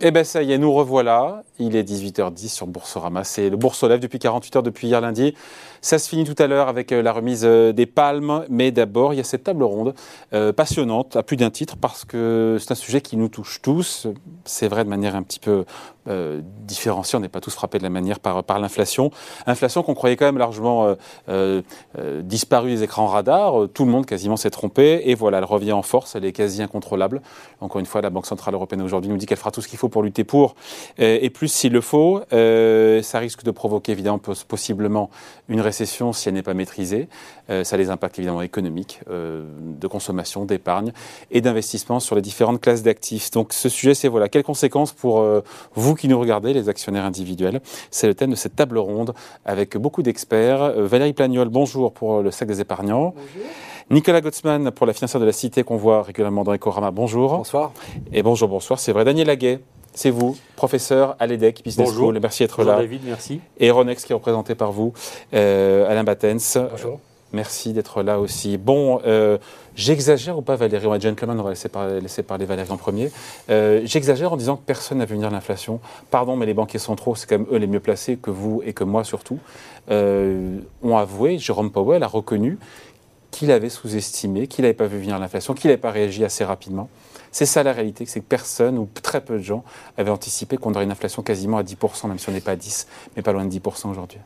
Eh bien ça y est, nous revoilà. Il est 18h10 sur Boursorama. C'est le BoursoLive depuis 48 heures, depuis hier lundi. Ça se finit tout à l'heure avec la remise des palmes. Mais d'abord, il y a cette table ronde passionnante, à plus d'un titre, parce que c'est un sujet qui nous touche tous. C'est vrai de manière un petit peu différenciée. On n'est pas tous frappés de la manière par l'inflation. Inflation qu'on croyait quand même largement disparue des écrans radars. Tout le monde quasiment s'est trompé. Et voilà, elle revient en force. Elle est quasi incontrôlable. Encore une fois, la Banque Centrale Européenne aujourd'hui nous dit qu'elle fera tout ce qu'il faut pour lutter pour, et plus s'il le faut. Ça risque de provoquer évidemment possiblement une récession si elle n'est pas maîtrisée. Ça a des impacts évidemment économiques, de consommation, d'épargne et d'investissement sur les différentes classes d'actifs. Donc ce sujet, c'est voilà, quelles conséquences pour vous qui nous regardez, les actionnaires individuels. C'est le thème de cette table ronde avec beaucoup d'experts. Valérie Plagnol, bonjour, pour le Cercle des épargnants. Bonjour. Nicolas Goetzmann, pour la financière de la Cité, qu'on voit régulièrement dans Écorama. Bonjour. Bonsoir. Et bonjour, bonsoir. C'est vrai. Daniel Laguet, c'est vous, professeur à l'EDEC, Business School. Merci d'être là. Bonjour David, merci. Et Euronext, qui est représenté par vous. Alain Battens. Bonjour. Merci d'être là aussi. Bon, j'exagère ou pas, Valérie? On est gentleman, on va laisser parler Valérie en premier. J'exagère en disant que personne n'a vu venir l'inflation. Pardon, mais les banquiers centraux, c'est quand même eux les mieux placés, que vous et que moi surtout, ont avoué, Jérôme Powell a reconnu qu'il avait sous-estimé, qu'il n'avait pas vu venir l'inflation, qu'il n'avait pas réagi assez rapidement. C'est ça la réalité, c'est que personne ou très peu de gens avaient anticipé qu'on aurait une inflation quasiment à 10%, même si on n'est pas à 10, mais pas loin de 10% aujourd'hui.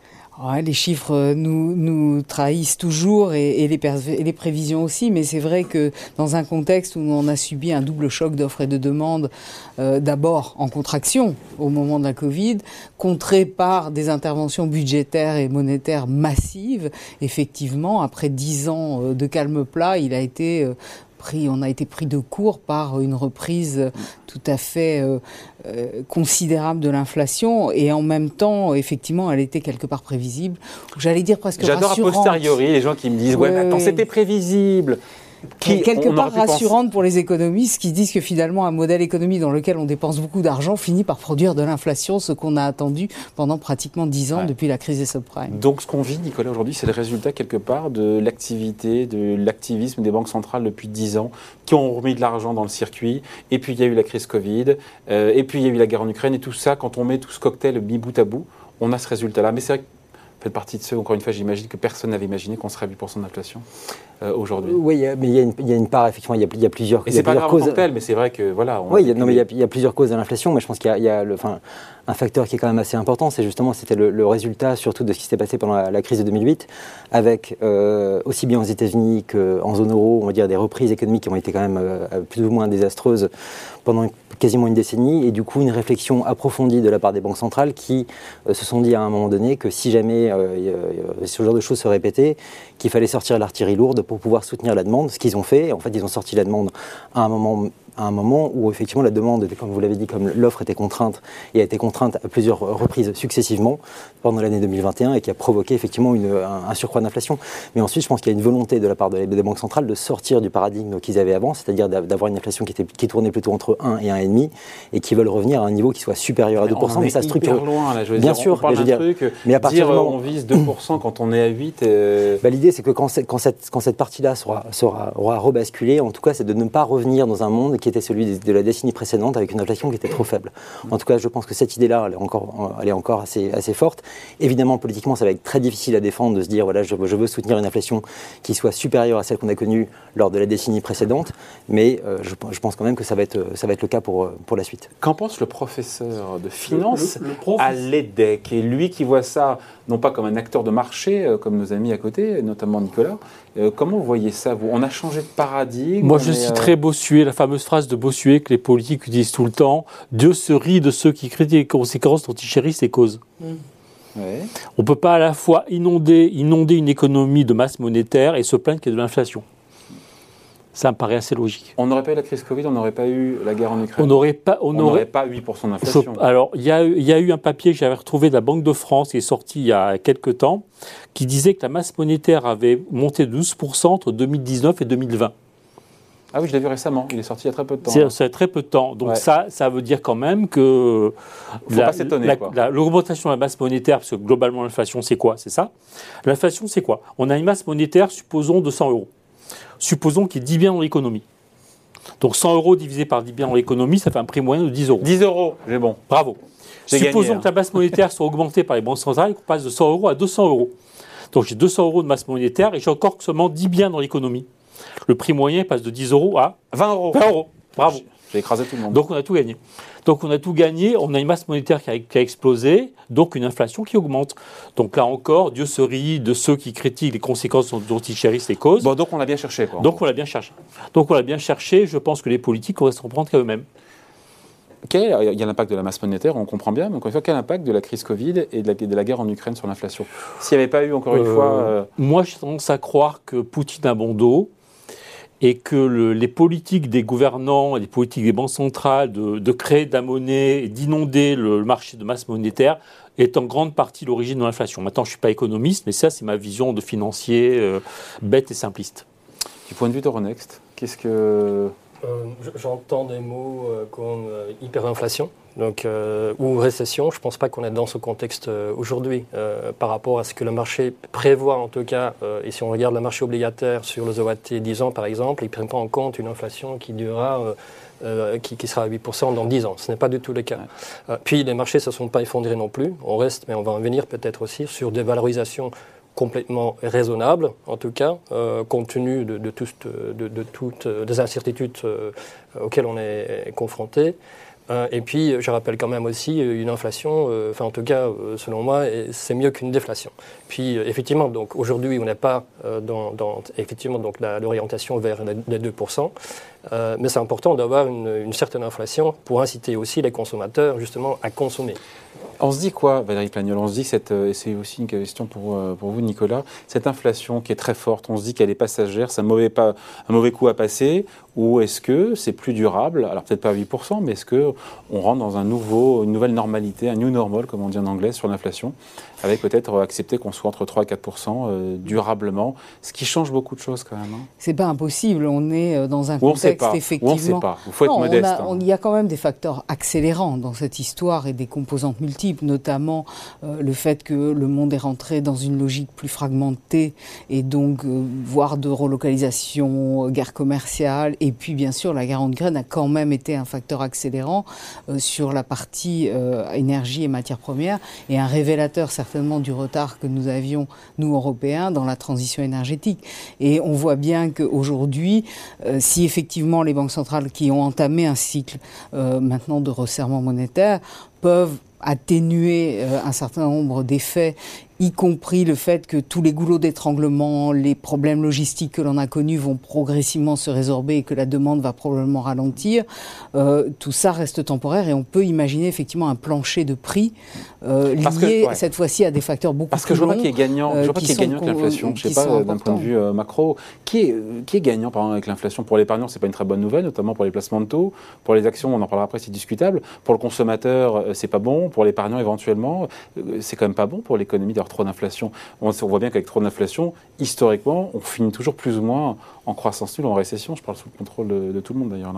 Ouais, les chiffres nous trahissent toujours et les prévisions aussi, mais c'est vrai que dans un contexte où on a subi un double choc d'offres et de demandes, d'abord en contraction au moment de la Covid, contré par des interventions budgétaires et monétaires massives, effectivement, après 10 ans de calme plat, on a été pris de court par une reprise tout à fait considérable de l'inflation, et en même temps, effectivement, elle était quelque part prévisible. J'allais dire presque rassurante. J'adore a posteriori les gens qui me disent « ouais, mais attends, c'était prévisible ». Quelque part rassurante pour les économistes qui disent que finalement un modèle économique dans lequel on dépense beaucoup d'argent finit par produire de l'inflation, ce qu'on a attendu pendant pratiquement 10 ans, ouais, depuis la crise des subprimes. Donc ce qu'on vit, Nicolas, aujourd'hui, c'est le résultat quelque part de l'activité, de l'activisme des banques centrales depuis 10 ans qui ont remis de l'argent dans le circuit, et puis il y a eu la crise Covid, et puis il y a eu la guerre en Ukraine, et tout ça, quand on met tout ce cocktail mis bout à bout, on a ce résultat-là. Mais c'est vrai que faites partie de ceux, encore une fois, j'imagine que personne n'avait imaginé qu'on serait à 8% d'inflation aujourd'hui. Oui, mais il y a une part, effectivement, il y a plusieurs causes. Et c'est pas grave en tant que tel, mais c'est vrai que voilà. Il y a plusieurs causes à l'inflation, mais je pense qu'il y a un facteur qui est quand même assez important, c'est justement, c'était le résultat surtout de ce qui s'est passé pendant la crise de 2008, avec aussi bien aux États-Unis qu'en zone euro, on va dire, des reprises économiques qui ont été quand même plus ou moins désastreuses pendant quasiment une décennie, et du coup une réflexion approfondie de la part des banques centrales qui se sont dit à un moment donné que si jamais ce genre de choses se répétaient, qu'il fallait sortir l'artillerie lourde pour pouvoir soutenir la demande, ce qu'ils ont fait. En fait, ils ont sorti la demande à un moment où effectivement la demande, comme vous l'avez dit, comme l'offre était contrainte, et a été contrainte à plusieurs reprises successivement pendant l'année 2021, et qui a provoqué effectivement un surcroît d'inflation. Mais ensuite, je pense qu'il y a une volonté de la part des banques centrales de sortir du paradigme qu'ils avaient avant, c'est-à-dire d'avoir une inflation qui tournait plutôt entre 1 et 1,5, et qui veulent revenir à un niveau qui soit supérieur à 2%. Mais ça se structure. Bien sûr, mais à partir du moment où on vise 2% quand on est à 8, l'idée c'est que quand cette partie-là aura rebasculé, en tout cas, c'est de ne pas revenir dans un monde qui était celui de la décennie précédente avec une inflation qui était trop faible. En tout cas, je pense que cette idée-là, elle est encore assez forte. Évidemment, politiquement, ça va être très difficile à défendre de se dire, voilà, je veux soutenir une inflation qui soit supérieure à celle qu'on a connue lors de la décennie précédente, mais je pense quand même que ça va être le cas pour la suite. Qu'en pense le professeur de finance à l'EDEC, et lui qui voit ça non pas comme un acteur de marché, comme nos amis à côté, notamment Nicolas? Comment vous voyez ça, vous? On a changé de paradigme. Moi, je citerai Bossuet, la fameuse phrase de Bossuet que les politiques utilisent tout le temps. Dieu se rit de ceux qui critiquent les conséquences dont ils chérissent les causes. Ouais. On ne peut pas à la fois inonder une économie de masse monétaire et se plaindre qu'il y a de l'inflation. Ça me paraît assez logique. On n'aurait pas eu la crise Covid, on n'aurait pas eu la guerre en Ukraine. On n'aurait pas, 8% d'inflation. Alors, il y a eu un papier que j'avais retrouvé de la Banque de France qui est sorti il y a quelques temps, qui disait que la masse monétaire avait monté de 12% entre 2019 et 2020. Ah oui, je l'ai vu récemment. Il est sorti il y a très peu de temps. C'est très peu de temps. Donc ouais, ça veut dire quand même que l'augmentation de la masse monétaire, parce que globalement l'inflation c'est quoi? C'est ça. L'inflation c'est quoi? On a une masse monétaire, supposons, de 100 euros. Supposons qu'il y ait 10 biens dans l'économie. Donc 100 euros divisé par 10 biens dans l'économie, ça fait un prix moyen de 10 euros. 10 euros, c'est bon. Bravo. Supposons gagné, que la masse monétaire soit augmentée par les banques centrales et qu'on passe de 100 euros à 200 euros. Donc j'ai 200 euros de masse monétaire et j'ai encore seulement 10 biens dans l'économie. Le prix moyen passe de 10 euros à 20 euros. 20 euros. Bravo. J'ai écrasé tout le monde. Donc on a tout gagné. Donc on a tout gagné, on a une masse monétaire qui a explosé, donc une inflation qui augmente. Donc là encore, Dieu se rit de ceux qui critiquent les conséquences dont ils chérissent les causes. Bon, donc on l'a bien cherché, quoi. Donc on l'a bien cherché. Donc on l'a bien cherché, je pense que les politiques vont se reprendre qu'à eux-mêmes. Il y a l'impact de la masse monétaire, on comprend bien, mais encore une fois, quel impact de la crise Covid et de la guerre en Ukraine sur l'inflation? S'il n'y avait pas eu, encore une fois... Moi, j'ai tendance à croire que Poutine a bon dos et que les politiques des gouvernants et les politiques des banques centrales de créer de la monnaie et d'inonder le marché de masse monétaire est en grande partie l'origine de l'inflation. Maintenant, je ne suis pas économiste, mais ça, c'est ma vision de financier bête et simpliste. Du point de vue d'Euronext, qu'est-ce que... J'entends des mots comme hyperinflation ou récession. Je ne pense pas qu'on est dans ce contexte aujourd'hui par rapport à ce que le marché prévoit en tout cas. Et si on regarde le marché obligataire sur les OAT 10 ans par exemple, il ne prend pas en compte une inflation qui durera... qui sera à 8% dans 10 ans. Ce n'est pas du tout le cas. Ouais. Puis les marchés ne se sont pas effondrés non plus. On reste, mais on va en venir peut-être aussi sur des valorisations complètement raisonnable, en tout cas, compte tenu de toutes les incertitudes auxquelles on est confronté. Et puis, je rappelle quand même aussi une inflation, enfin en tout cas, selon moi, c'est mieux qu'une déflation. Puis, effectivement, donc aujourd'hui, on n'est pas dans effectivement donc l'orientation vers les 2%, mais c'est important d'avoir une certaine inflation pour inciter aussi les consommateurs justement à consommer. On se dit quoi, Valérie Plagnol? On se dit, et c'est aussi une question pour vous, Nicolas, cette inflation qui est très forte, on se dit qu'elle est passagère, c'est un mauvais coup à passer, ou est-ce que c'est plus durable? Alors peut-être pas à 8%, mais est-ce qu'on rentre dans une nouvelle normalité, un new normal, comme on dit en anglais, sur l'inflation, avec peut-être accepter qu'on soit entre 3 et 4% durablement, ce qui change beaucoup de choses quand même, hein. C'est pas impossible, on est dans un contexte, effectivement... On ne sait pas, il faut être modeste. Il y a quand même des facteurs accélérants dans cette histoire et des composantes multiples, notamment le fait que le monde est rentré dans une logique plus fragmentée et donc voire de relocalisation, guerre commerciale, et puis bien sûr la guerre en Ukraine a quand même été un facteur accélérant sur la partie énergie et matières premières, et un révélateur certainement du retard que nous avions, nous Européens, dans la transition énergétique. Et on voit bien qu'aujourd'hui, si effectivement les banques centrales qui ont entamé un cycle maintenant de resserrement monétaire peuvent atténuer un certain nombre d'effets, y compris le fait que tous les goulots d'étranglement, les problèmes logistiques que l'on a connus vont progressivement se résorber et que la demande va probablement ralentir, tout ça reste temporaire et on peut imaginer effectivement un plancher de prix lié cette fois-ci à des facteurs beaucoup plus longs. Parce que je vois pas qui est gagnant avec l'inflation, je ne sais pas d'un point de vue macro. Qui est gagnant par exemple avec l'inflation? Pour l'épargnant, ce n'est pas une très bonne nouvelle, notamment pour les placements de taux. Pour les actions, on en parlera après, c'est discutable. Pour le consommateur, c'est pas bon. Pour l'épargnant éventuellement, c'est quand même pas bon pour l'économie d'avoir trop d'inflation. On voit bien qu'avec trop d'inflation, historiquement, on finit toujours plus ou moins en croissance nulle, en récession. Je parle sous le contrôle de tout le monde d'ailleurs.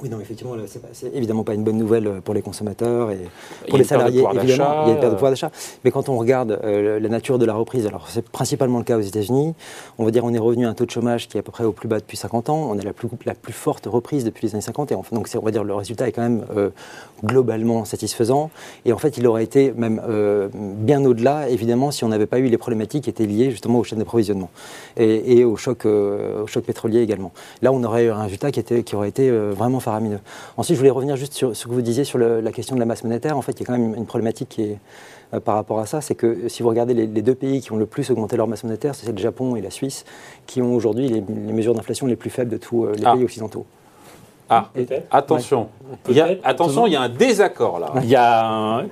Oui, non, effectivement, c'est évidemment pas une bonne nouvelle pour les consommateurs et pour les salariés, évidemment. Il y a une perte de pouvoir d'achat. Mais quand on regarde la nature de la reprise, alors c'est principalement le cas aux États-Unis. On va dire qu'on est revenu à un taux de chômage qui est à peu près au plus bas depuis 50 ans. On a la plus forte reprise depuis les années 50. Et donc, on va dire le résultat est quand même globalement satisfaisant. Et en fait, il aurait été même bien au-delà, évidemment, si on n'avait pas eu les problématiques qui étaient liées justement aux chaînes d'approvisionnement et au choc pétrolier également. Là, on aurait eu un résultat qui aurait été vraiment faramineux. Ensuite, je voulais revenir juste sur ce que vous disiez sur la question de la masse monétaire. En fait, il y a quand même une problématique qui est par rapport à ça, c'est que si vous regardez les deux pays qui ont le plus augmenté leur masse monétaire, c'est le Japon et la Suisse, qui ont aujourd'hui les mesures d'inflation les plus faibles de tous les pays occidentaux. Attention, il y a un désaccord là.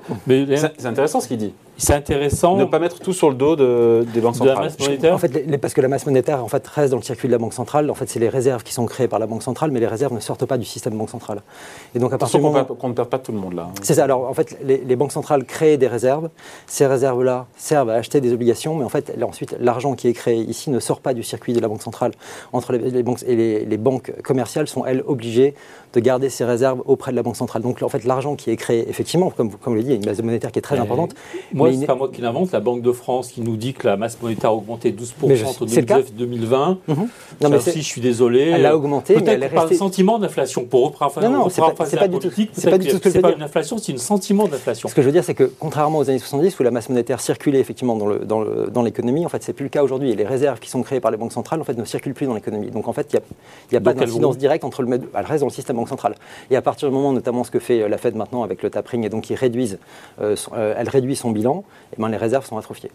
C'est intéressant ce qu'il dit. C'est intéressant. Ne pas mettre tout sur le dos des banques centrales. De la masse monétaire. En fait, parce que la masse monétaire en fait, reste dans le circuit de la banque centrale. En fait, c'est les réserves qui sont créées par la banque centrale, mais les réserves ne sortent pas du système de banque centrale. Et donc, à partir du moment qu'on ne perd pas tout le monde là. C'est ça. Alors, en fait, les banques centrales créent des réserves. Ces réserves-là servent à acheter des obligations, mais en fait, ensuite, l'argent qui est créé ici ne sort pas du circuit de la banque centrale. Entre les banques et les banques commerciales sont, elles, obligées de garder ces réserves auprès de la banque centrale. Donc, en fait, l'argent qui est créé, effectivement, comme vous le dites, il y a une base monétaire qui est très importante. Moi, Moi, c'est pas moi qui l'invente, la Banque de France qui nous dit que la masse monétaire a augmenté 12% entre 2019 et 2020. Mm-hmm. Non, mais aussi, je suis désolé. Elle a augmenté, mais elle est restée... Peut-être par le sentiment d'inflation, pour reprendre la politique, c'est pas une inflation, c'est un sentiment d'inflation. Ce que je veux dire, c'est que contrairement aux années 70, où la masse monétaire circulait effectivement dans l'économie, en fait, c'est plus le cas aujourd'hui. Et les réserves qui sont créées par les banques centrales, en fait, ne circulent plus dans l'économie. Donc, en fait, il n'y a pas d'incidence directe entre le reste dans le système banque centrale. Et à partir du moment, notamment, ce que fait la Fed maintenant avec le tapering, et donc, elle réduit son bilan, et ben les réserves sont atrophiées.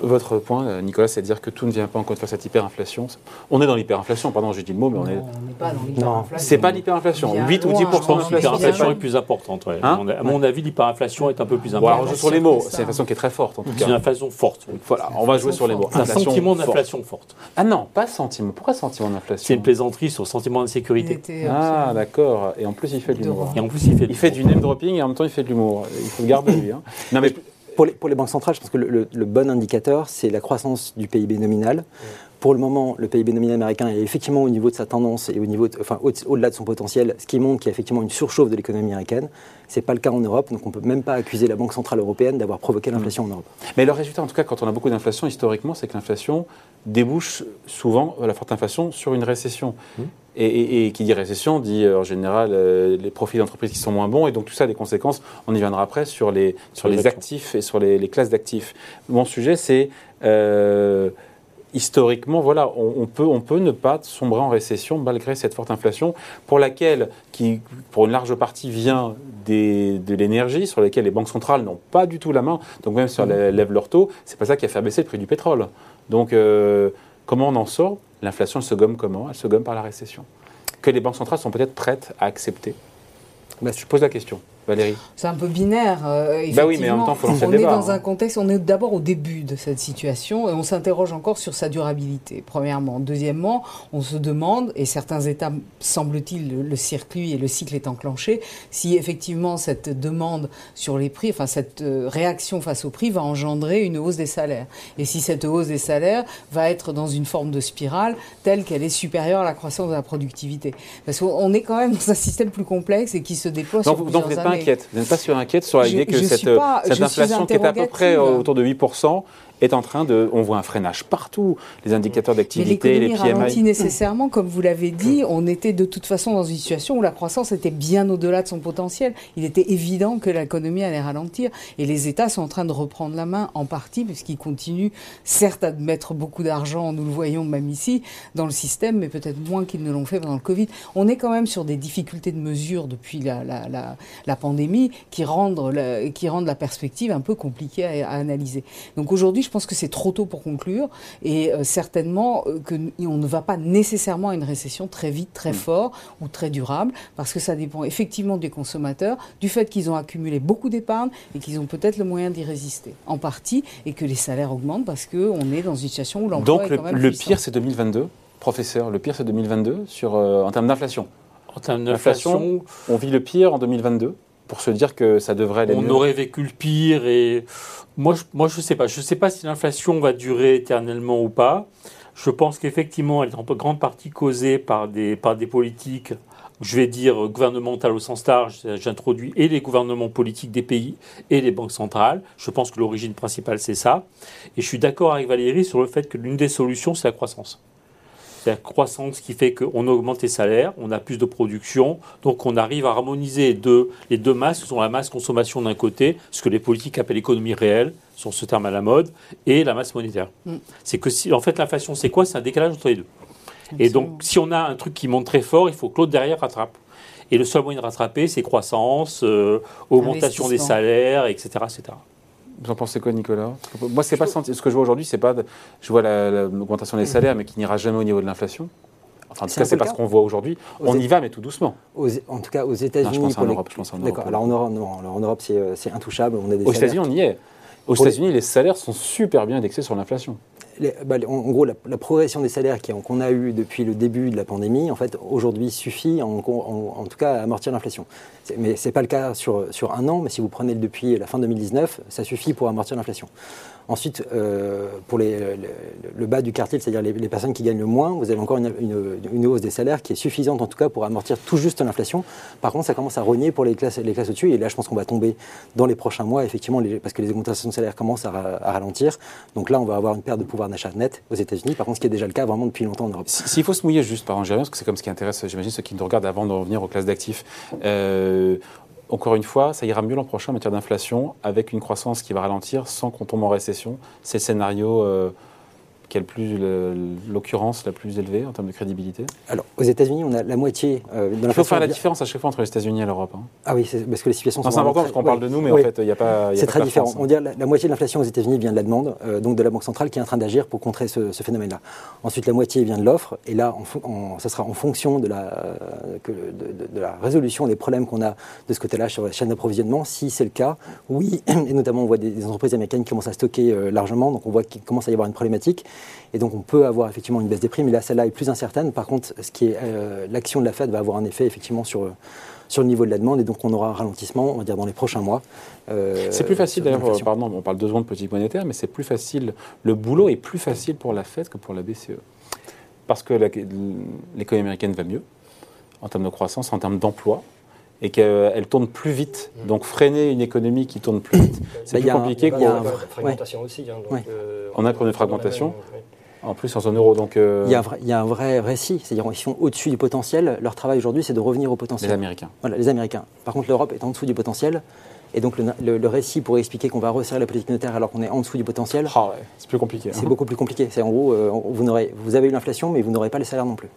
Votre point, Nicolas, c'est de dire que tout ne vient pas en compte face à cette hyperinflation. On est dans l'hyperinflation, pardon, j'ai dit le mot, mais on n'est pas dans l'hyperinflation. C'est pas l'hyperinflation. 8 ou 10% d'inflation. L'hyperinflation est plus importante. Ouais. Hein? À mon avis, l'hyperinflation est un peu plus importante. Bon, alors, je joue sur les mots. C'est une inflation qui est très forte, en tout cas. C'est une inflation forte. Oui. Voilà, on va jouer sur les mots. Un sentiment d'inflation forte. Ah non, pas sentiment. Pourquoi sentiment d'inflation? C'est une plaisanterie sur sentiment d'insécurité. Ah, d'accord. Et en plus, il fait de l'humour. Il fait du name dropping et en même temps, il fait de l'humour. Il faut le garder, lui. Hein. Non, mais... Pour les banques centrales, je pense que le bon indicateur, c'est la croissance du PIB nominal. Mmh. Pour le moment, le PIB nominal américain est effectivement au niveau de sa tendance et au-delà de son potentiel, ce qui montre qu'il y a effectivement une surchauffe de l'économie américaine. Ce n'est pas le cas en Europe, donc on ne peut même pas accuser la Banque Centrale Européenne d'avoir provoqué l'inflation en Europe. Mais le résultat, en tout cas, quand on a beaucoup d'inflation, historiquement, c'est que l'inflation débouche souvent, la forte inflation, sur une récession. Mmh. Et qui dit récession dit en général les profits d'entreprises qui sont moins bons, et donc tout ça a des conséquences, on y viendra après, sur les actifs et sur les classes d'actifs. Mon sujet, c'est historiquement, voilà, on peut ne pas sombrer en récession malgré cette forte inflation pour une large partie vient de l'énergie, sur laquelle les banques centrales n'ont pas du tout la main, donc même si elles lèvent leur taux, c'est pas ça qui a fait baisser le prix du pétrole. Donc comment on en sort? L'inflation, elle se gomme comment? Elle se gomme par la récession. Que les banques centrales sont peut-être prêtes à accepter. Je pose la question, Valérie. C'est un peu binaire. Effectivement, oui, mais en même temps, il faut lancer le débat. On est dans un contexte, on est d'abord au début de cette situation et on s'interroge encore sur sa durabilité, premièrement. Deuxièmement, on se demande, et certains États, semble-t-il, le circuit et le cycle est enclenché, si effectivement cette demande sur les prix, enfin cette réaction face aux prix va engendrer une hausse des salaires. Et si cette hausse des salaires va être dans une forme de spirale telle qu'elle est supérieure à la croissance de la productivité. Parce qu'on est quand même dans un système plus complexe et qui se déploie sur plusieurs années. Vous n'êtes pas inquiète sur l'idée que cette inflation qui est à peu près autour de 8% est en train de... On voit un freinage partout, les indicateurs d'activité, les PMI... Mais l'économie ralentit nécessairement, comme vous l'avez dit, on était de toute façon dans une situation où la croissance était bien au-delà de son potentiel. Il était évident que l'économie allait ralentir et les États sont en train de reprendre la main en partie puisqu'ils continuent certes à mettre beaucoup d'argent, nous le voyons même ici, dans le système, mais peut-être moins qu'ils ne l'ont fait pendant le Covid. On est quand même sur des difficultés de mesure depuis la pandémie qui rendent la perspective un peu compliquée à analyser. Donc aujourd'hui, je pense que c'est trop tôt pour conclure et certainement qu'on ne va pas nécessairement à une récession très vite, très fort ou très durable parce que ça dépend effectivement des consommateurs, du fait qu'ils ont accumulé beaucoup d'épargne et qu'ils ont peut-être le moyen d'y résister en partie et que les salaires augmentent parce qu'on est dans une situation où l'emploi est quand même puissant. Donc le pire c'est 2022, professeur, le pire c'est 2022 en termes d'inflation. En termes d'inflation, on vit le pire en 2022 pour se dire que ça devrait aller mieux. On aurait vécu le pire et... Moi, je ne sais pas. Je ne sais pas si l'inflation va durer éternellement ou pas. Je pense qu'effectivement, elle est en grande partie causée par des politiques, je vais dire gouvernementales au sens large, j'introduis, et les gouvernements politiques des pays et les banques centrales. Je pense que l'origine principale, c'est ça. Et je suis d'accord avec Valérie sur le fait que l'une des solutions, c'est la croissance. C'est la croissance qui fait qu'on augmente les salaires, on a plus de production, donc on arrive à harmoniser les deux masses, qui sont la masse consommation d'un côté, ce que les politiques appellent l'économie réelle, sur ce terme à la mode, et la masse monétaire. C'est que en fait, l'inflation, c'est quoi? C'est un décalage entre les deux. Absolument. Et donc, si on a un truc qui monte très fort, il faut que l'autre derrière rattrape. Et le seul moyen de rattraper, c'est croissance, augmentation des salaires, etc., etc. Vous en pensez quoi, Nicolas? Moi, c'est pas ce que je vois aujourd'hui, c'est pas. Je vois l'augmentation des salaires, mais qui n'ira jamais au niveau de l'inflation. Enfin, en tout cas, c'est pas ce qu'on voit aujourd'hui. On y va, mais tout doucement. En tout cas, aux États-Unis. Je pense en Europe. D'accord. Alors en Europe, non. Alors en Europe, c'est intouchable. Aux États-Unis, on y est. Aux États-Unis, les salaires sont super bien indexés sur l'inflation. en gros, la progression des salaires qu'on a eue depuis le début de la pandémie, en fait, aujourd'hui suffit en tout cas à amortir l'inflation. Mais ce n'est pas le cas sur un an, mais si vous prenez depuis la fin 2019, ça suffit pour amortir l'inflation. Ensuite, pour le bas du quartile, c'est-à-dire les personnes qui gagnent le moins, vous avez encore une hausse des salaires qui est suffisante en tout cas pour amortir tout juste l'inflation. Par contre, ça commence à rogner pour les classes au-dessus. Et là, je pense qu'on va tomber dans les prochains mois, effectivement, parce que les augmentations de salaire commencent à ralentir. Donc là, on va avoir une perte de pouvoir d'achat net aux États-Unis. Par contre, ce qui est déjà le cas vraiment depuis longtemps en Europe. S'il faut se mouiller juste par Angélien, parce que c'est comme ce qui intéresse, j'imagine, ceux qui nous regardent avant de revenir aux classes d'actifs. Encore une fois, ça ira mieux l'an prochain en matière d'inflation, avec une croissance qui va ralentir sans qu'on tombe en récession. C'est le scénario qui a l'occurrence la plus élevée en termes de crédibilité. Alors, aux États-Unis, on a la moitié de l'inflation. Il faut faire la différence à chaque fois entre les États-Unis et l'Europe. Hein. Ah oui, parce que les situations sont... C'est important parce qu'on parle de nous, mais en fait, il n'y a pas... C'est très différent. On dit la moitié de l'inflation aux États-Unis vient de la demande, donc de la Banque centrale qui est en train d'agir pour contrer ce phénomène-là. Ensuite, la moitié vient de l'offre, et là, ça sera en fonction de la résolution des problèmes qu'on a de ce côté-là sur la chaîne d'approvisionnement. Si c'est le cas, oui, et notamment, on voit des entreprises américaines qui commencent à stocker largement, donc on voit qu'il commence à y avoir une problématique. Et donc on peut avoir effectivement une baisse des prix, mais là celle-là est plus incertaine. Par contre, l'action de la Fed va avoir un effet effectivement sur le niveau de la demande, et donc on aura un ralentissement, on va dire, dans les prochains mois. C'est plus facile d'ailleurs, pardon, on parle 2 secondes de politique monétaire, mais c'est plus facile, le boulot est plus facile pour la Fed que pour la BCE. Parce que l'économie américaine va mieux, en termes de croissance, en termes d'emploi, et qu'elle tourne plus vite. Donc freiner une économie qui tourne plus vite, c'est plus compliqué. Il y a une fragmentation aussi. On a un problème de fragmentation, en plus en zone euro. Donc, il y a un vrai récit, c'est-à-dire qu'ils sont au-dessus du potentiel. Leur travail aujourd'hui, c'est de revenir au potentiel. Les Américains. Voilà, les Américains. Par contre, l'Europe est en dessous du potentiel. Et donc le récit pourrait expliquer qu'on va resserrer la politique monétaire alors qu'on est en dessous du potentiel. Ah ouais, c'est plus compliqué. C'est beaucoup plus compliqué. C'est en gros, vous avez eu l'inflation, mais vous n'aurez pas les salaires non plus.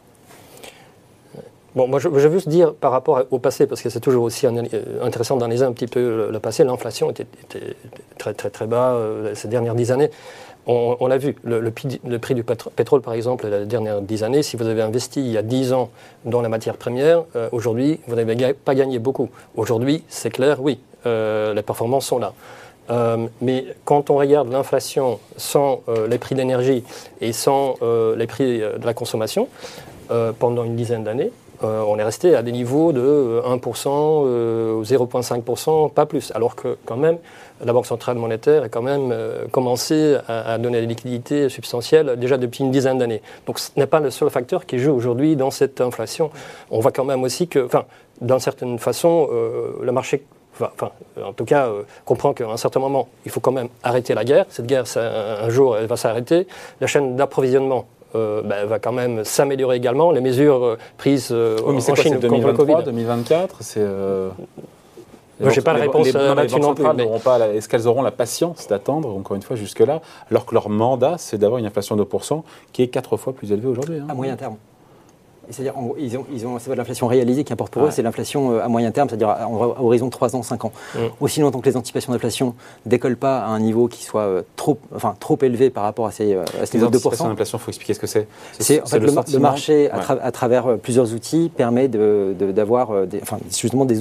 Bon, moi, je veux dire par rapport au passé, parce que c'est toujours aussi intéressant d'analyser un petit peu le passé. L'inflation était très, très, très bas ces dernières 10 années. On l'a vu, le prix du pétrole, par exemple, les dernières 10 années, si vous avez investi il y a 10 ans dans la matière première, aujourd'hui, vous n'avez pas gagné beaucoup. Aujourd'hui, c'est clair, oui, les performances sont là. Mais quand on regarde l'inflation sans les prix d'énergie et sans les prix de la consommation, pendant une dizaine d'années, on est resté à des niveaux de 1%, 0,5%, pas plus. Alors que, quand même, la Banque centrale monétaire a quand même commencé à donner des liquidités substantielles déjà depuis une dizaine d'années. Donc ce n'est pas le seul facteur qui joue aujourd'hui dans cette inflation. On voit quand même aussi que, enfin, d'une certaine façon, le marché... Enfin, en tout cas, comprend qu'à un certain moment, il faut quand même arrêter la guerre. Cette guerre, un jour, elle va s'arrêter. La chaîne d'approvisionnement va quand même s'améliorer également. Les mesures prises en Chine contre le Covid. 2023, 2024, c'est... Je n'ai pas de réponse là-dessus non plus. Est-ce qu'elles auront la patience d'attendre, encore une fois, jusque-là, alors que leur mandat, c'est d'avoir une inflation de 2% qui est 4 fois plus élevée aujourd'hui, hein. À moyen terme. C'est-à-dire, c'est pas de l'inflation réalisée qui importe pour eux, c'est l'inflation à moyen terme, c'est-à-dire à horizon 3 ans, 5 ans. Aussi longtemps que les anticipations d'inflation ne décollent pas à un niveau qui soit trop élevé par rapport à ces niveaux de 2%. Les anticipations d'inflation, il faut expliquer ce que c'est. Le marché, à travers plusieurs outils, permet d'avoir des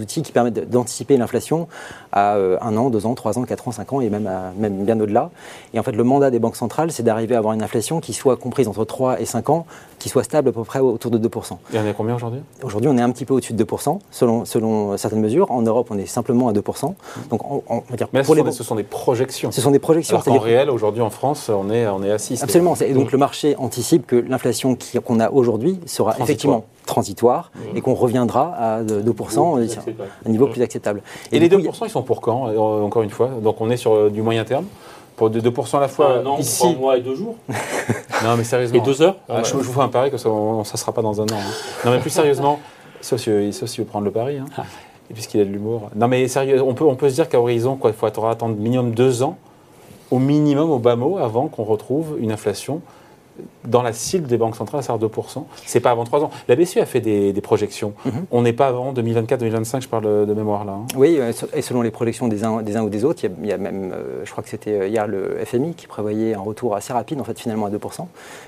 outils qui permettent d'anticiper l'inflation à 1 an, 2 ans, 3 ans, 4 ans, 5 ans et même bien au-delà. Et en fait, le mandat des banques centrales, c'est d'arriver à avoir une inflation qui soit comprise entre 3 et 5 ans, qui soit stable à peu près autour de 2%. Et on est à combien aujourd'hui ? Aujourd'hui, on est un petit peu au-dessus de 2%, selon certaines mesures. En Europe, on est simplement à 2%. Donc, on va dire, mais là, ce sont des projections. Ce sont des projections. Alors qu'en réel, aujourd'hui, en France, on est à 6. Absolument. Et donc, le marché anticipe que l'inflation qu'on a aujourd'hui sera effectivement transitoire et qu'on reviendra à 2%, un niveau plus acceptable. Et les 2%, ils sont pour quand, encore une fois ? Donc, on est sur du moyen terme ? Pour 2% à la fois, non, ici... 3 mois et 2 jours. Non, mais sérieusement. Et 2 heures Je vous fais un pari que ça ne sera pas dans un an. Hein. Non, mais plus sérieusement, sauf si vous prenez le pari, hein. Et puisqu'il a de l'humour. Non, mais sérieux, on peut se dire qu'à horizon, il faut attendre minimum 2 ans, au minimum, au bas mot, avant qu'on retrouve une inflation dans la cible des banques centrales, c'est-à-dire 2%. Ce n'est pas avant 3 ans. La BCE a fait des projections. On n'est pas avant 2024-2025, je parle de mémoire là. Hein. Oui, et selon les projections des uns ou des autres, il y a même, je crois que c'était hier le FMI qui prévoyait un retour assez rapide, en fait, finalement à 2%.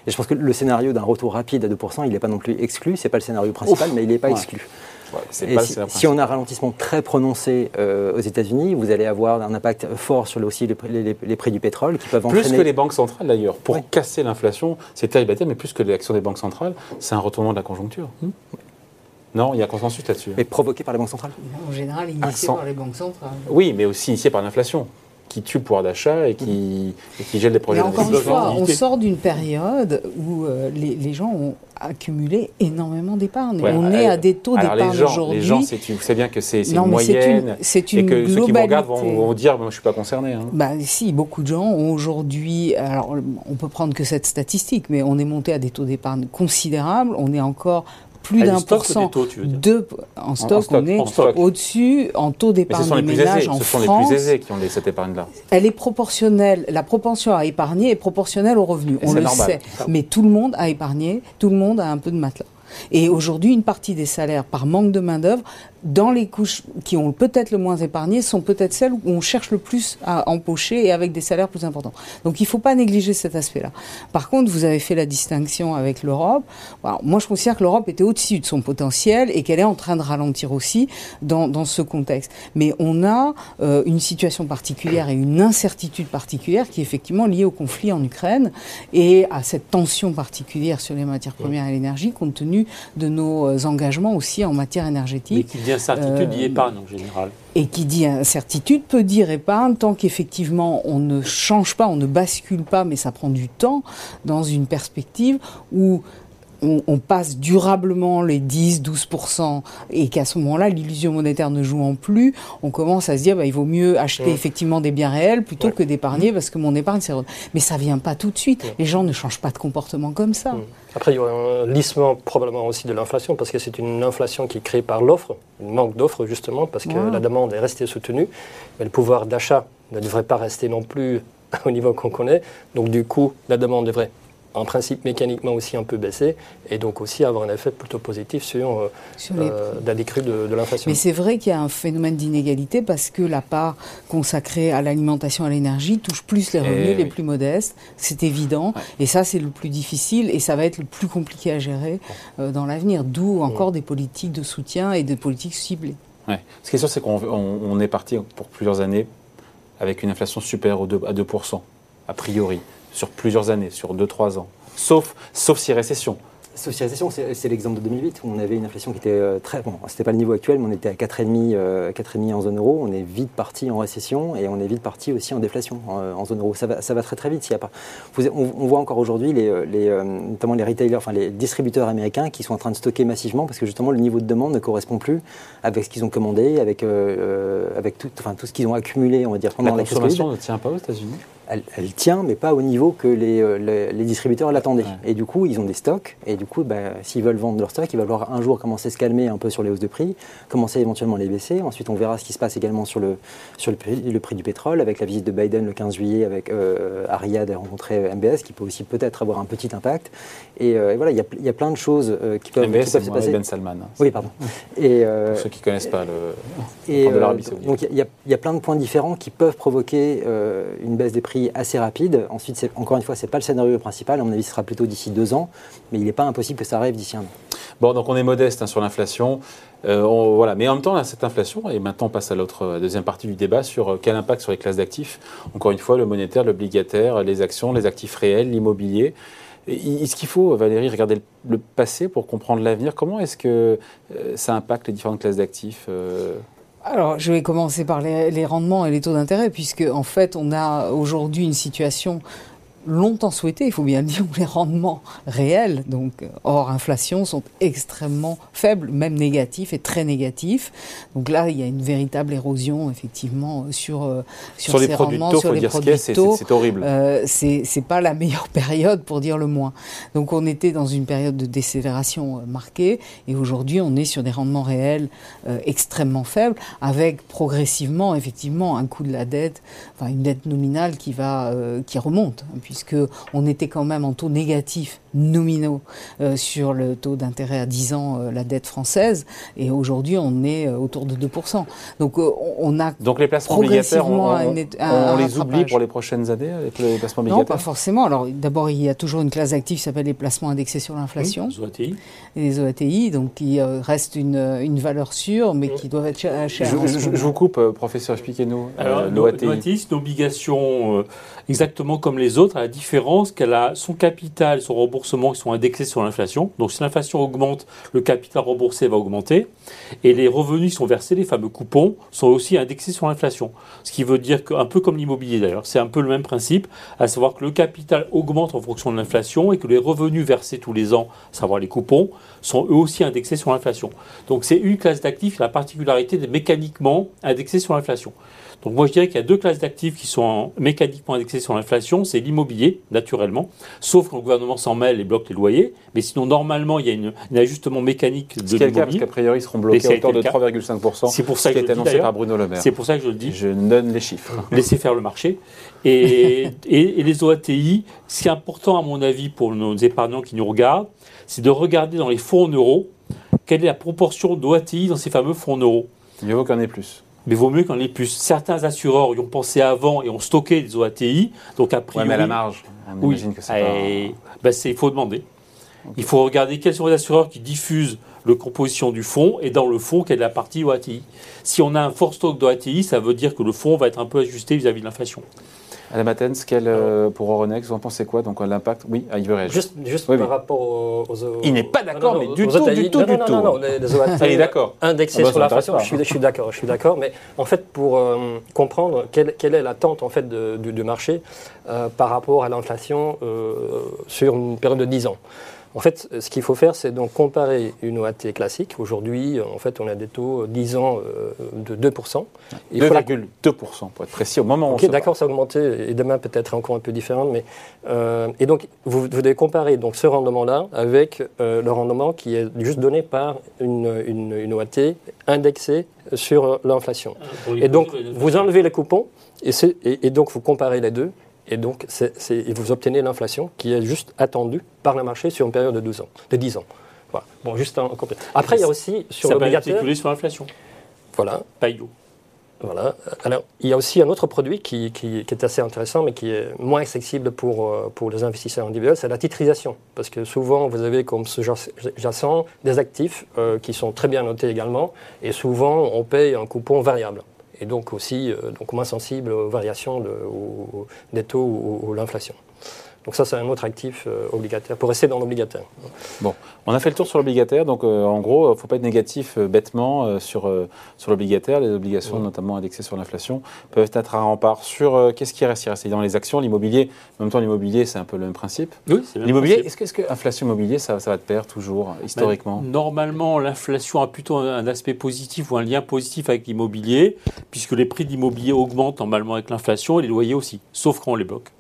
Et je pense que le scénario d'un retour rapide à 2%, il n'est pas non plus exclu. Ce n'est pas le scénario principal, mais il n'est pas exclu. Ouais, pas, si on a un ralentissement très prononcé aux États-Unis, vous allez avoir un impact fort sur aussi les prix du pétrole qui peuvent entraîner. Plus que les banques centrales d'ailleurs. Pour casser l'inflation, c'est terrible à dire, mais plus que l'action des banques centrales, c'est un retournement de la conjoncture. Non, il y a consensus là-dessus. Mais provoqué par les banques centrales ? En général, initié par les banques centrales. Oui, mais aussi initié par l'inflation, qui tue le pouvoir d'achat et qui gèle les projets d'investissement. Encore une fois, on sort d'une période où les gens ont accumulé énormément d'épargne. Ouais, on est à des taux d'épargne aujourd'hui. Les gens, vous savez bien que c'est une moyenne, c'est une et que globalité. Ceux qui me regardent vont dire « je ne suis pas concerné hein ». Bah, si, beaucoup de gens ont aujourd'hui, alors on peut prendre que cette statistique, mais on est monté à des taux d'épargne considérables, on est encore... Plus d'1% en stock, on est au-dessus en taux d'épargne des ménages en France. Ce sont les plus aisés qui ont cette épargne-là. Elle est proportionnelle. La propension à épargner est proportionnelle aux revenus. On le sait. Mais tout le monde a épargné, tout le monde a un peu de matelas. Et aujourd'hui, une partie des salaires par manque de main-d'œuvre, dans les couches qui ont peut-être le moins épargné, sont peut-être celles où on cherche le plus à empocher et avec des salaires plus importants. Donc il ne faut pas négliger cet aspect-là. Par contre, vous avez fait la distinction avec l'Europe. Alors, moi, je considère que l'Europe était au-dessus de son potentiel et qu'elle est en train de ralentir aussi dans ce contexte. Mais on a une situation particulière et une incertitude particulière qui est effectivement liée au conflit en Ukraine et à cette tension particulière sur les matières premières et l'énergie, compte tenu de nos engagements aussi en matière énergétique. Mais qui dit incertitude dit épargne en général. Et qui dit incertitude peut dire épargne tant qu'effectivement on ne change pas, on ne bascule pas, mais ça prend du temps dans une perspective où on passe durablement les 10-12% et qu'à ce moment-là, l'illusion monétaire ne jouant plus, on commence à se dire bah, il vaut mieux acheter effectivement des biens réels plutôt que d'épargner parce que mon épargne, c'est... Mais ça ne vient pas tout de suite. Les gens ne changent pas de comportement comme ça. Après, il y aura un lissement probablement aussi de l'inflation parce que c'est une inflation qui est créée par l'offre, une manque d'offre justement parce que la demande est restée soutenue. Mais le pouvoir d'achat ne devrait pas rester non plus au niveau qu'on connaît. Donc du coup, la demande devrait en principe mécaniquement aussi un peu baissé et donc aussi avoir un effet plutôt positif sur la décrue de l'inflation. Mais c'est vrai qu'il y a un phénomène d'inégalité parce que la part consacrée à l'alimentation et à l'énergie touche plus les revenus les plus modestes, c'est évident, et ça c'est le plus difficile et ça va être le plus compliqué à gérer dans l'avenir, d'où encore des politiques de soutien et des politiques ciblées. Ouais. Ce qui est sûr c'est qu'on est parti pour plusieurs années avec une inflation supérieure à 2%, a priori. Sur plusieurs années, sur 2-3 ans, sauf si récession. Sauf si récession, c'est l'exemple de 2008 où on avait une inflation qui était très... Bon, c'était pas le niveau actuel, mais on était à 4,5 en zone euro. On est vite parti en récession et on est vite parti aussi en déflation en zone euro. Ça va très très vite s'il n'y a pas... On voit encore aujourd'hui notamment les retailers, enfin les distributeurs américains qui sont en train de stocker massivement parce que justement le niveau de demande ne correspond plus avec ce qu'ils ont commandé, avec tout ce qu'ils ont accumulé, on va dire, pendant la crise. La consommation ne tient pas aux États-Unis ? Elle tient, mais pas au niveau que les distributeurs l'attendaient. Ouais. Et du coup, ils ont des stocks. Et du coup, s'ils veulent vendre leurs stocks, ils vont voir un jour commencer à se calmer un peu sur les hausses de prix, commencer éventuellement à les baisser. Ensuite, on verra ce qui se passe également sur le prix du pétrole, avec la visite de Biden le 15 juillet, avec Ariad a rencontré MBS, qui peut aussi peut-être avoir un petit impact. Et voilà, il y a plein de choses qui peuvent se passer. MBS, Ben Salman. Hein. Oui, pardon. Et, pour ceux qui ne connaissent pas de l'Arabie saoudite. Donc, il y a plein de points différents qui peuvent provoquer une baisse des prix assez rapide. Ensuite, encore une fois, ce n'est pas le scénario principal. À mon avis, ce sera plutôt d'ici 2 ans. Mais il n'est pas impossible que ça arrive d'ici 1 an. Bon, donc on est modeste sur l'inflation. Voilà. Mais en même temps, là, cette inflation, et maintenant on passe à la deuxième partie du débat sur quel impact sur les classes d'actifs. Encore une fois, le monétaire, l'obligataire, les actions, les actifs réels, l'immobilier. Est-ce qu'il faut, Valérie, regarder le passé pour comprendre l'avenir ? Comment est-ce que ça impacte les différentes classes d'actifs Alors, je vais commencer par les rendements et les taux d'intérêt, puisque, en fait, on a aujourd'hui une situation longtemps souhaitée, il faut bien le dire, où les rendements réels, donc hors inflation, sont extrêmement faibles, même négatifs et très négatifs. Donc là, il y a une véritable érosion, effectivement, sur ces rendements, sur les produits de taux. C'est horrible. C'est pas la meilleure période, pour dire le moins. Donc on était dans une période de décélération marquée, et aujourd'hui, on est sur des rendements réels extrêmement faibles, avec progressivement, effectivement, un coût de la dette, enfin une dette nominale qui remonte, puisqu'on était quand même en taux négatif nominaux sur le taux d'intérêt à 10 ans, la dette française, et aujourd'hui on est autour de 2%. Donc on a donc les placements obligataires, on les oublie pour les prochaines années, les placements obligataires ? Non, pas forcément. Alors d'abord il y a toujours une classe d'actifs qui s'appelle les placements indexés sur l'inflation, les OATI. Et les OATI, donc qui restent une valeur sûre, mais qui doivent être chères. Je vous coupe, professeur, expliquez-nous. L'OATI, c'est une obligation exactement comme les autres, à la différence qu'elle a son capital, son remboursement qui sont indexés sur l'inflation. Donc si l'inflation augmente, le capital remboursé va augmenter. Et les revenus qui sont versés, les fameux coupons, sont aussi indexés sur l'inflation. Ce qui veut dire qu'un peu comme l'immobilier d'ailleurs, c'est un peu le même principe, à savoir que le capital augmente en fonction de l'inflation et que les revenus versés tous les ans, à savoir les coupons, sont eux aussi indexés sur l'inflation. Donc c'est une classe d'actifs, la particularité d'être mécaniquement indexée sur l'inflation. Donc moi je dirais qu'il y a deux classes d'actifs qui sont mécaniquement indexées sur l'inflation, c'est l'immobilier, naturellement, sauf quand le gouvernement s'en mêle et bloque les loyers, mais sinon normalement il y a un ajustement mécanique de l'immobilier. C'est le cas, parce qu'a priori ils seront bloqués à hauteur de 3,5%, c'est pour ça qui est annoncé par Bruno Le Maire. C'est pour ça que je le dis. Je donne les chiffres. Laissez faire le marché. Et les OATI, ce qui est important à mon avis pour nos épargnants qui nous regardent, c'est de regarder dans les fonds en euros, quelle est la proportion d'OATI dans ces fameux fonds en euros. Il vaut qu'il y en ait plus. Mais vaut mieux qu'il y en ait plus. Certains assureurs y ont pensé avant et ont stocké des OATI. Donc a priori, ouais, mais à la marge, on imagine que c'est pas... il faut demander. Okay. Il faut regarder quels sont les assureurs qui diffusent la composition du fonds et dans le fonds, quelle est la partie OATI. Si on a un fort stock d'OATI, ça veut dire que le fonds va être un peu ajusté vis-à-vis de l'inflation. Alain Battens, pour Euronext, vous en pensez quoi donc, à l'impact? Oui, à Iverage. Juste oui, par rapport aux il n'est pas d'accord, mais du tout. Non, les OAT indexés sur l'inflation, je suis d'accord. Mais en fait, pour comprendre quelle est l'attente en fait, du marché par rapport à l'inflation sur une période de 10 ans. En fait, ce qu'il faut faire, c'est donc comparer une OAT classique. Aujourd'hui, en fait, on a des taux 10 ans de 2%. 2,2% pour être précis, au moment où on se parle. D'accord, ça a augmenté, et demain peut-être encore un peu différent. Mais, et donc, vous devez comparer donc, ce rendement-là avec le rendement qui est juste donné par une OAT indexée sur l'inflation. Et donc, vous enlevez les coupons, et donc vous comparez les deux. Et donc, et vous obtenez l'inflation qui est juste attendue par le marché sur une période de 12 ans, de 10 ans. Voilà. Bon, juste un complément. Après, il y a aussi sur l'obligataire... Ça peut être calculé sur l'inflation. Voilà. Payot. Voilà. Alors, il y a aussi un autre produit qui est assez intéressant, mais qui est moins accessible pour les investisseurs individuels, c'est la titrisation. Parce que souvent, vous avez comme sous-jacent des actifs qui sont très bien notés également, et souvent, on paye un coupon variable. Et donc aussi moins sensible aux variations des taux ou l'inflation. Donc ça, c'est un autre actif obligataire, pour rester dans l'obligataire. Bon, on a fait le tour sur l'obligataire, donc en gros, il ne faut pas être négatif bêtement sur l'obligataire. Les obligations, notamment indexées sur l'inflation, peuvent être un rempart sur qu'est-ce qui reste. Il reste dans les actions, l'immobilier. En même temps, l'immobilier, c'est un peu le même principe. Oui, c'est le même principe. Est-ce que l'inflation immobilière, ça va de pair toujours, historiquement ? Normalement, l'inflation a plutôt un aspect positif ou un lien positif avec l'immobilier, puisque les prix de l'immobilier augmentent normalement avec l'inflation et les loyers aussi, sauf quand on les bloque.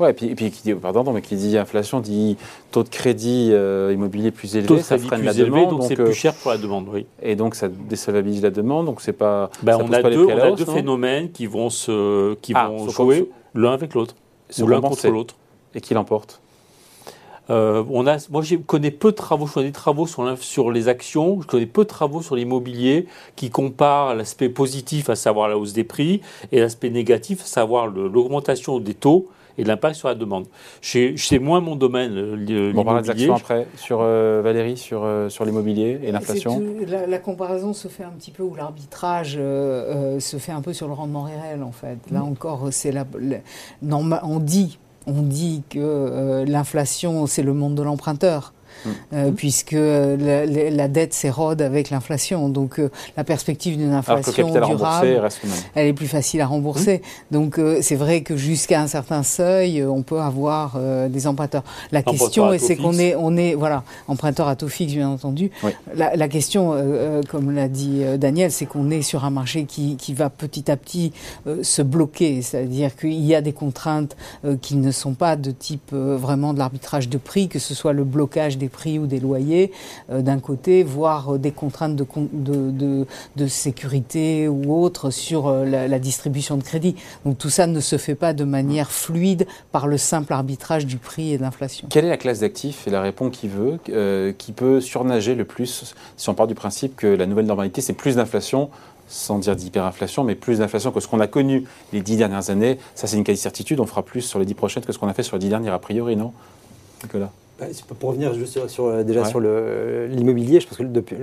Ouais, et puis qui dit inflation dit taux de crédit immobilier plus élevé, ça freine la demande, donc c'est plus cher pour la demande, oui. Et donc ça déstabilise la demande, donc c'est pas. On a deux phénomènes qui vont vont jouer l'un avec l'autre, ou l'un contre l'autre. Et qui l'emporte. Moi, je connais peu de travaux. Je connais des travaux sur les actions. Je connais peu de travaux sur l'immobilier qui comparent l'aspect positif, à savoir la hausse des prix, et l'aspect négatif, à savoir l'augmentation des taux et l'impact sur la demande. C'est moins mon domaine, l'immobilier. On parlera des actions après, Valérie, sur l'immobilier et l'inflation. La comparaison se fait un petit peu, ou l'arbitrage se fait un peu sur le rendement réel, en fait. Là encore, c'est on dit que l'inflation, c'est le monde de l'emprunteur. Puisque la dette s'érode avec l'inflation. Donc la perspective d'une inflation durable, elle est plus facile à rembourser. Donc c'est vrai que jusqu'à un certain seuil, on peut avoir des emprunteurs. La question, c'est qu'on est voilà, emprunteur à taux fixe, bien entendu. Oui. La question, comme l'a dit Daniel, c'est qu'on est sur un marché qui va petit à petit se bloquer. C'est-à-dire qu'il y a des contraintes qui ne sont pas de type vraiment de l'arbitrage de prix, que ce soit le blocage des des prix ou des loyers d'un côté, voire des contraintes de sécurité ou autres sur la distribution de crédit. Donc tout ça ne se fait pas de manière fluide par le simple arbitrage du prix et de l'inflation. Quelle est la classe d'actifs et la réponse qui peut surnager le plus, si on part du principe que la nouvelle normalité, c'est plus d'inflation, sans dire d'hyperinflation, mais plus d'inflation que ce qu'on a connu les 10 dernières années. Ça, c'est une quasi-certitude. On fera plus sur les 10 prochaines que ce qu'on a fait sur les 10 dernières, a priori, non, Nicolas? Pour revenir juste sur l'immobilier, je pense que depuis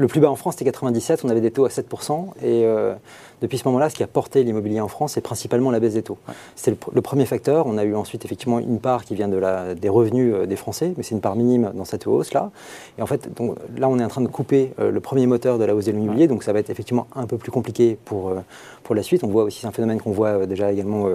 le plus bas en France, c'était 97, on avait des taux à 7%. Et depuis ce moment-là, ce qui a porté l'immobilier en France, c'est principalement la baisse des taux. Ouais. C'est le premier facteur. On a eu ensuite effectivement une part qui vient de des revenus des Français, mais c'est une part minime dans cette hausse-là. Et en fait, donc, là, on est en train de couper le premier moteur de la hausse de l'immobilier, ouais. Donc ça va être effectivement un peu plus compliqué pour la suite. On voit aussi, c'est un phénomène qu'on voit déjà également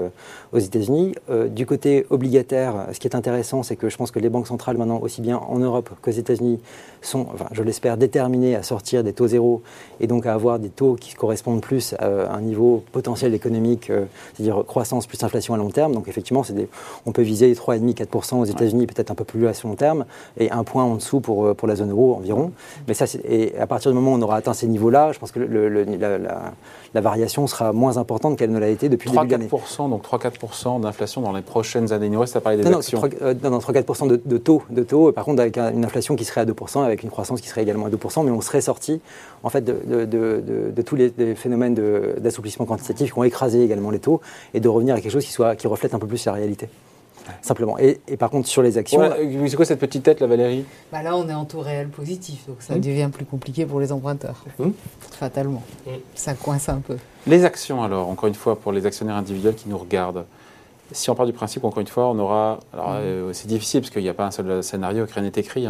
aux États-Unis. Du côté obligataire, ce qui est intéressant, c'est que je pense que les banques centrales maintenant, aussi bien en Europe qu'aux États-Unis, sont, enfin, je l'espère, déterminées à sortir des taux zéro et donc à avoir des taux qui correspondent plus à un niveau potentiel économique, c'est-à-dire croissance plus inflation à long terme. Donc effectivement, on peut viser 3,5-4% aux États-Unis, peut-être un peu plus à long terme, et un point en dessous pour la zone euro environ. Mais ça, et à partir du moment où on aura atteint ces niveaux-là, je pense que la variation sera moins importante qu'elle ne l'a été depuis le début de l'année. 3-4%, donc 3-4% d'inflation dans les prochaines années. Il nous reste à parler des actions. Non, 3-4% de taux, par contre avec une inflation qui serait à 2%, avec une croissance qui serait également à 2%, mais on serait sorti en fait de tous les phénomènes d'assouplissement quantitatif qui ont écrasé également les taux, et de revenir à quelque chose qui reflète un peu plus la réalité. Simplement. Et par contre, sur les actions... Ouais, c'est quoi cette petite tête, là, Valérie ? Là, on est en taux réel positif, donc ça devient plus compliqué pour les emprunteurs, fatalement. Ça coince un peu. Les actions, alors, encore une fois, pour les actionnaires individuels qui nous regardent, si on part du principe, encore une fois, on aura... Alors, c'est difficile, parce qu'il n'y a pas un seul scénario, rien n'est écrit,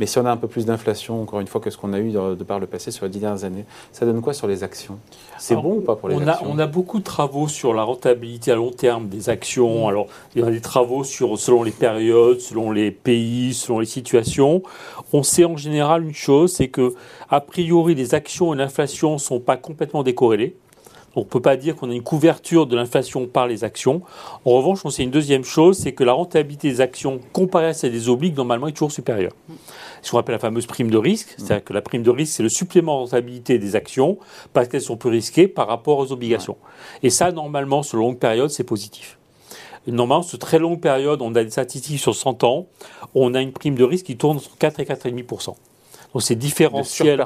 mais si on a un peu plus d'inflation, encore une fois, que ce qu'on a eu de par le passé sur les 10 dernières années, ça donne quoi sur les actions ? C'est bon ou pas pour les actions ? On a beaucoup de travaux sur la rentabilité à long terme des actions. Alors, il y a des travaux selon les périodes, selon les pays, selon les situations. On sait en général une chose, c'est que, a priori, les actions et l'inflation ne sont pas complètement décorrélées. On ne peut pas dire qu'on a une couverture de l'inflation par les actions. En revanche, on sait une deuxième chose, c'est que la rentabilité des actions comparée à celle des obliges, normalement, est toujours supérieure. Ce qu'on appelle la fameuse prime de risque, c'est-à-dire que la prime de risque, c'est le supplément de rentabilité des actions parce qu'elles sont plus risquées par rapport aux obligations. Et ça, normalement, sur longue période, c'est positif. Normalement, sur très longue période, on a des statistiques sur 100 ans, on a une prime de risque qui tourne entre 4 et 4,5%. Donc, c'est différentiel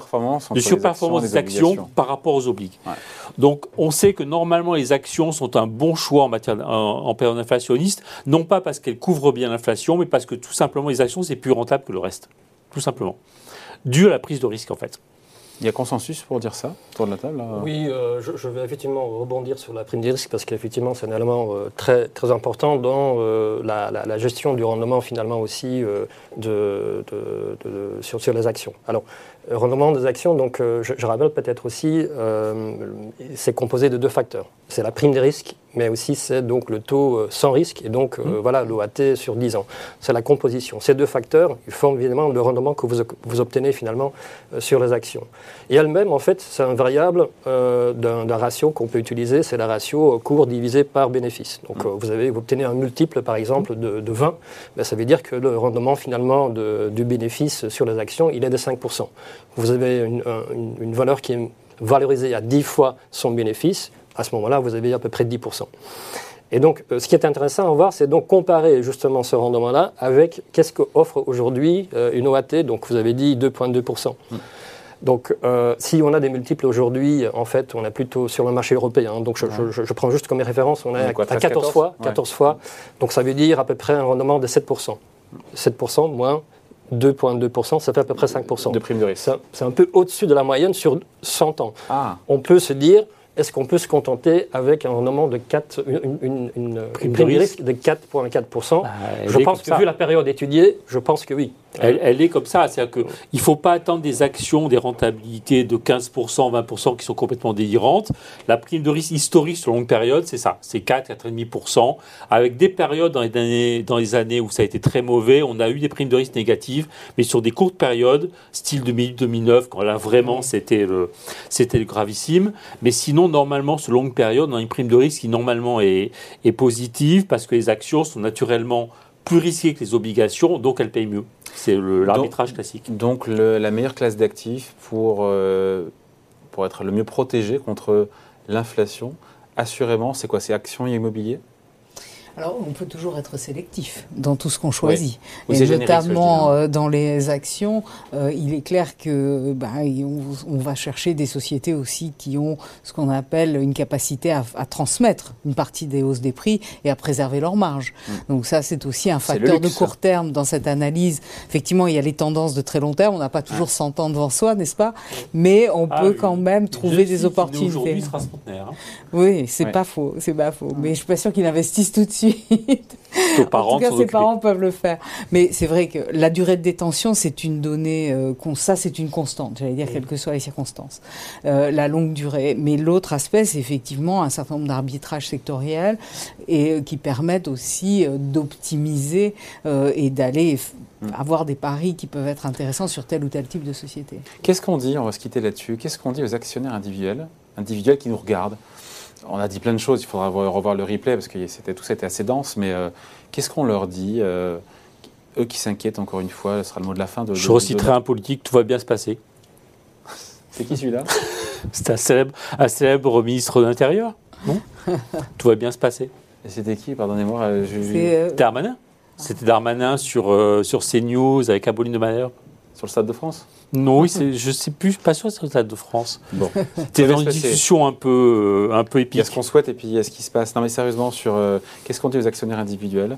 de surperformance des actions par rapport aux obliges. Ouais. Donc, on sait que normalement, les actions sont un bon choix en période inflationniste, non pas parce qu'elles couvrent bien l'inflation, mais parce que tout simplement, les actions, c'est plus rentable que le reste. Tout simplement. Dû à la prise de risque, en fait. Il y a consensus pour dire ça, autour de la table? Oui, je vais effectivement rebondir sur la prime de risque parce qu'effectivement, c'est un élément très, très important dans la gestion du rendement finalement aussi sur les actions. Alors, rendement des actions, donc je rappelle peut-être aussi, c'est composé de 2 facteurs. C'est la prime de risque, mais aussi c'est donc le taux sans risque, et donc voilà, l'OAT sur 10 ans. C'est la composition. Ces 2 facteurs forment évidemment le rendement que vous obtenez finalement sur les actions. Et elle-même, en fait, c'est un variable d'un ratio qu'on peut utiliser, c'est la ratio cours divisé par bénéfice. Donc vous obtenez un multiple, par exemple, de 20, ben, ça veut dire que le rendement finalement du bénéfice sur les actions, il est de 5%. Vous avez une valeur qui est valorisée à 10 fois son bénéfice, à ce moment-là, vous avez à peu près 10%. Et donc, ce qui est intéressant à voir, c'est donc comparer justement ce rendement-là avec qu'est-ce qu'offre aujourd'hui une OAT, donc vous avez dit 2,2%. Donc, si on a des multiples aujourd'hui, en fait, on est plutôt sur le marché européen. Donc, je prends juste comme référence, on est à 14 fois. Donc, ça veut dire à peu près un rendement de 7%. 7% moins 2,2%, ça fait à peu près 5%. De prime de risque. C'est un peu au-dessus de la moyenne sur 100 ans. Ah. On peut se dire, est-ce qu'on peut se contenter avec un rendement de 4, une prime de risque de 4,4%? Je pense que vu la période étudiée, je pense que oui. Elle est comme ça, c'est-à-dire qu'il ne faut pas attendre des actions, des rentabilités de 15%, 20% qui sont complètement délirantes. La prime de risque historique sur longue période, c'est ça, c'est 4, 4,5%. Avec des périodes dans les années où ça a été très mauvais, on a eu des primes de risque négatives, mais sur des courtes périodes, style 2008-2009, quand là vraiment c'était le gravissime. Mais sinon, normalement, sur longue période, on a une prime de risque qui normalement est positive parce que les actions sont naturellement plus risquées que les obligations, donc elles payent mieux. C'est l'arbitrage classique. Donc la meilleure classe d'actifs pour être le mieux protégé contre l'inflation, assurément, c'est quoi? C'est actions et immobilier? Alors, on peut toujours être sélectif dans tout ce qu'on choisit, oui. Et notamment générique, dans les actions. Il est clair que on va chercher des sociétés aussi qui ont ce qu'on appelle une capacité à transmettre une partie des hausses des prix et à préserver leurs marges. Donc ça, c'est aussi un facteur de court terme dans cette analyse. Effectivement, il y a les tendances de très long terme. On n'a pas toujours 100 ans devant soi, n'est-ce pas? Mais on peut quand même trouver des opportunités. Aujourd'hui, sera centenaire. Hein. Oui, c'est pas faux, c'est pas faux. Mais je suis pas sûre qu'il investisse tout de suite. En tout cas, ses parents peuvent le faire. Mais c'est vrai que la durée de détention, c'est une donnée, ça c'est une constante, j'allais dire, quelles que soient les circonstances. La longue durée. Mais l'autre aspect, c'est effectivement un certain nombre d'arbitrages sectoriels et qui permettent aussi d'optimiser et d'aller avoir des paris qui peuvent être intéressants sur tel ou tel type de société. Qu'est-ce qu'on dit, on va se quitter là-dessus, qu'est-ce qu'on dit aux actionnaires individuels qui nous regardent? On a dit plein de choses, il faudra revoir le replay parce que tout ça était assez dense, mais qu'est-ce qu'on leur dit, eux qui s'inquiètent encore une fois, ce sera le mot de la fin. Je reciterai un politique, tout va bien se passer. C'est qui celui-là? C'est un célèbre ministre de l'Intérieur, non? Tout va bien se passer. Et c'était qui, pardonnez-moi? Darmanin. C'était Darmanin sur CNews avec Abouline de Malheur. Sur le stade de France? Non, oui, je ne sais plus, je suis pas sûr que c'est le stade de France. Bon. C'était dans une discussion un peu épique. Il y a ce qu'on souhaite et puis il y a ce qui se passe. Non, mais sérieusement, sur qu'est-ce qu'on dit aux actionnaires individuels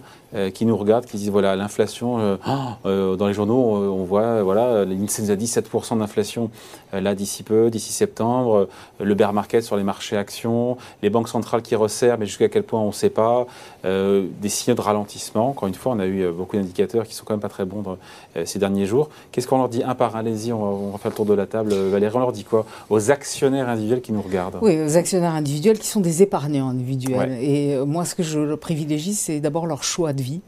qui nous regardent, qui disent voilà, l'inflation, dans les journaux, on voit, voilà, l'INSEE nous a dit 7% d'inflation là d'ici peu, d'ici septembre, le bear market sur les marchés actions, les banques centrales qui resserrent, mais jusqu'à quel point on ne sait pas, des signes de ralentissement. Encore une fois, on a eu beaucoup d'indicateurs qui sont quand même pas très bons ces derniers jours. Qu'est-ce qu'on leur dit un par un? On va faire le tour de la table. Valérie, on leur dit quoi aux actionnaires individuels qui nous regardent? Oui, aux actionnaires individuels qui sont des épargnants individuels. Ouais. Et moi, ce que je privilégie, c'est d'abord leur choix de vie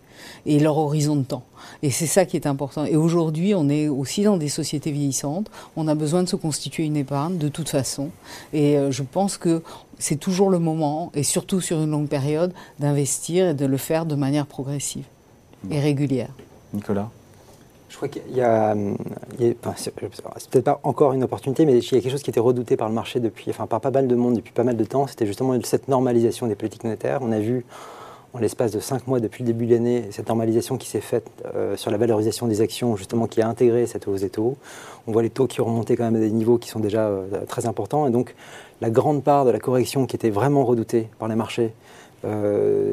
et leur horizon de temps. Et c'est ça qui est important. Et aujourd'hui, on est aussi dans des sociétés vieillissantes. On a besoin de se constituer une épargne, de toute façon. Et je pense que c'est toujours le moment, et surtout sur une longue période, d'investir et de le faire de manière progressive et régulière. Nicolas? Je crois qu'il y a, c'est peut-être pas encore une opportunité, mais il y a quelque chose qui était redouté par le marché par pas mal de monde depuis pas mal de temps, c'était justement cette normalisation des politiques monétaires. On a vu, en l'espace de 5 mois depuis le début de l'année, cette normalisation qui s'est faite sur la valorisation des actions, justement, qui a intégré cette hausse des taux. On voit les taux qui ont remonté quand même à des niveaux qui sont déjà très importants. Et donc, la grande part de la correction qui était vraiment redoutée par les marchés,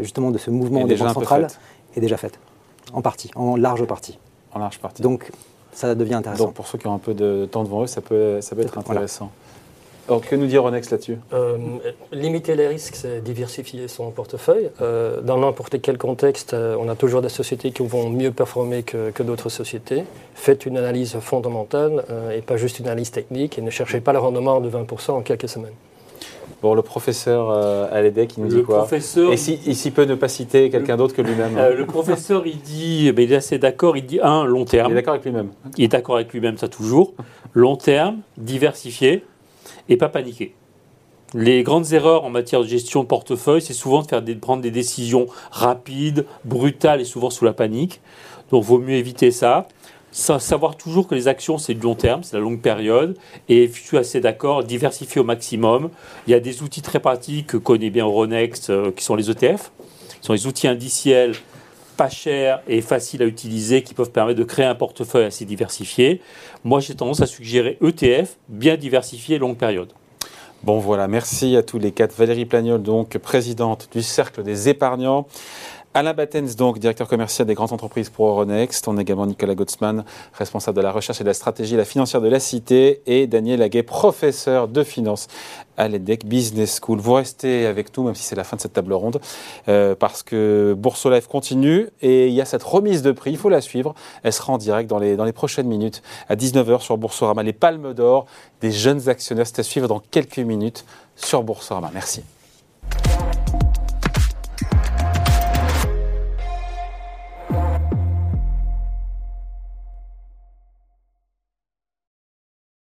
justement, de ce mouvement des banques centrales, est déjà faite, en large partie. En large partie. Donc, ça devient intéressant. Donc, pour ceux qui ont un peu de temps devant eux, ça peut être intéressant. Voilà. Alors, que nous dit Euronext là-dessus? Limiter les risques, c'est diversifier son portefeuille. Dans n'importe quel contexte, on a toujours des sociétés qui vont mieux performer que d'autres sociétés. Faites une analyse fondamentale et pas juste une analyse technique. Et ne cherchez pas le rendement de 20% en quelques semaines. Bon, le professeur Alédé qui nous dit quoi? Et s'il peut ne pas citer quelqu'un d'autre que lui-même. Le professeur, il dit, il est assez d'accord, il dit long terme. Il est d'accord avec lui-même. Il est d'accord avec lui-même, ça toujours. Long terme, diversifier et pas paniquer. Les grandes erreurs en matière de gestion de portefeuille, c'est souvent de prendre des décisions rapides, brutales et souvent sous la panique. Donc, il vaut mieux éviter ça. Savoir toujours que les actions, c'est du long terme, c'est la longue période. Et je suis assez d'accord, diversifier au maximum. Il y a des outils très pratiques que connaît bien Euronext, qui sont les ETF. Ce sont des outils indiciels, pas chers et faciles à utiliser, qui peuvent permettre de créer un portefeuille assez diversifié. Moi, j'ai tendance à suggérer ETF, bien diversifié, longue période. Bon, voilà, merci à tous les quatre. Valérie Plagnol, donc, présidente du Cercle des épargnants. Alain Battens, donc, directeur commercial des grandes entreprises pour Euronext. On a également Nicolas Goetzmann, responsable de la recherche et de la stratégie et la financière de la Cité. Et Daniel Laguet, professeur de finance à l'EDEC Business School. Vous restez avec nous, même si c'est la fin de cette table ronde, parce que BoursoLive continue et il y a cette remise de prix. Il faut la suivre. Elle sera en direct dans les prochaines minutes à 19h sur Boursorama. Les Palmes d'or des Jeunes Actionnaires. C'est à suivre dans quelques minutes sur Boursorama. Merci.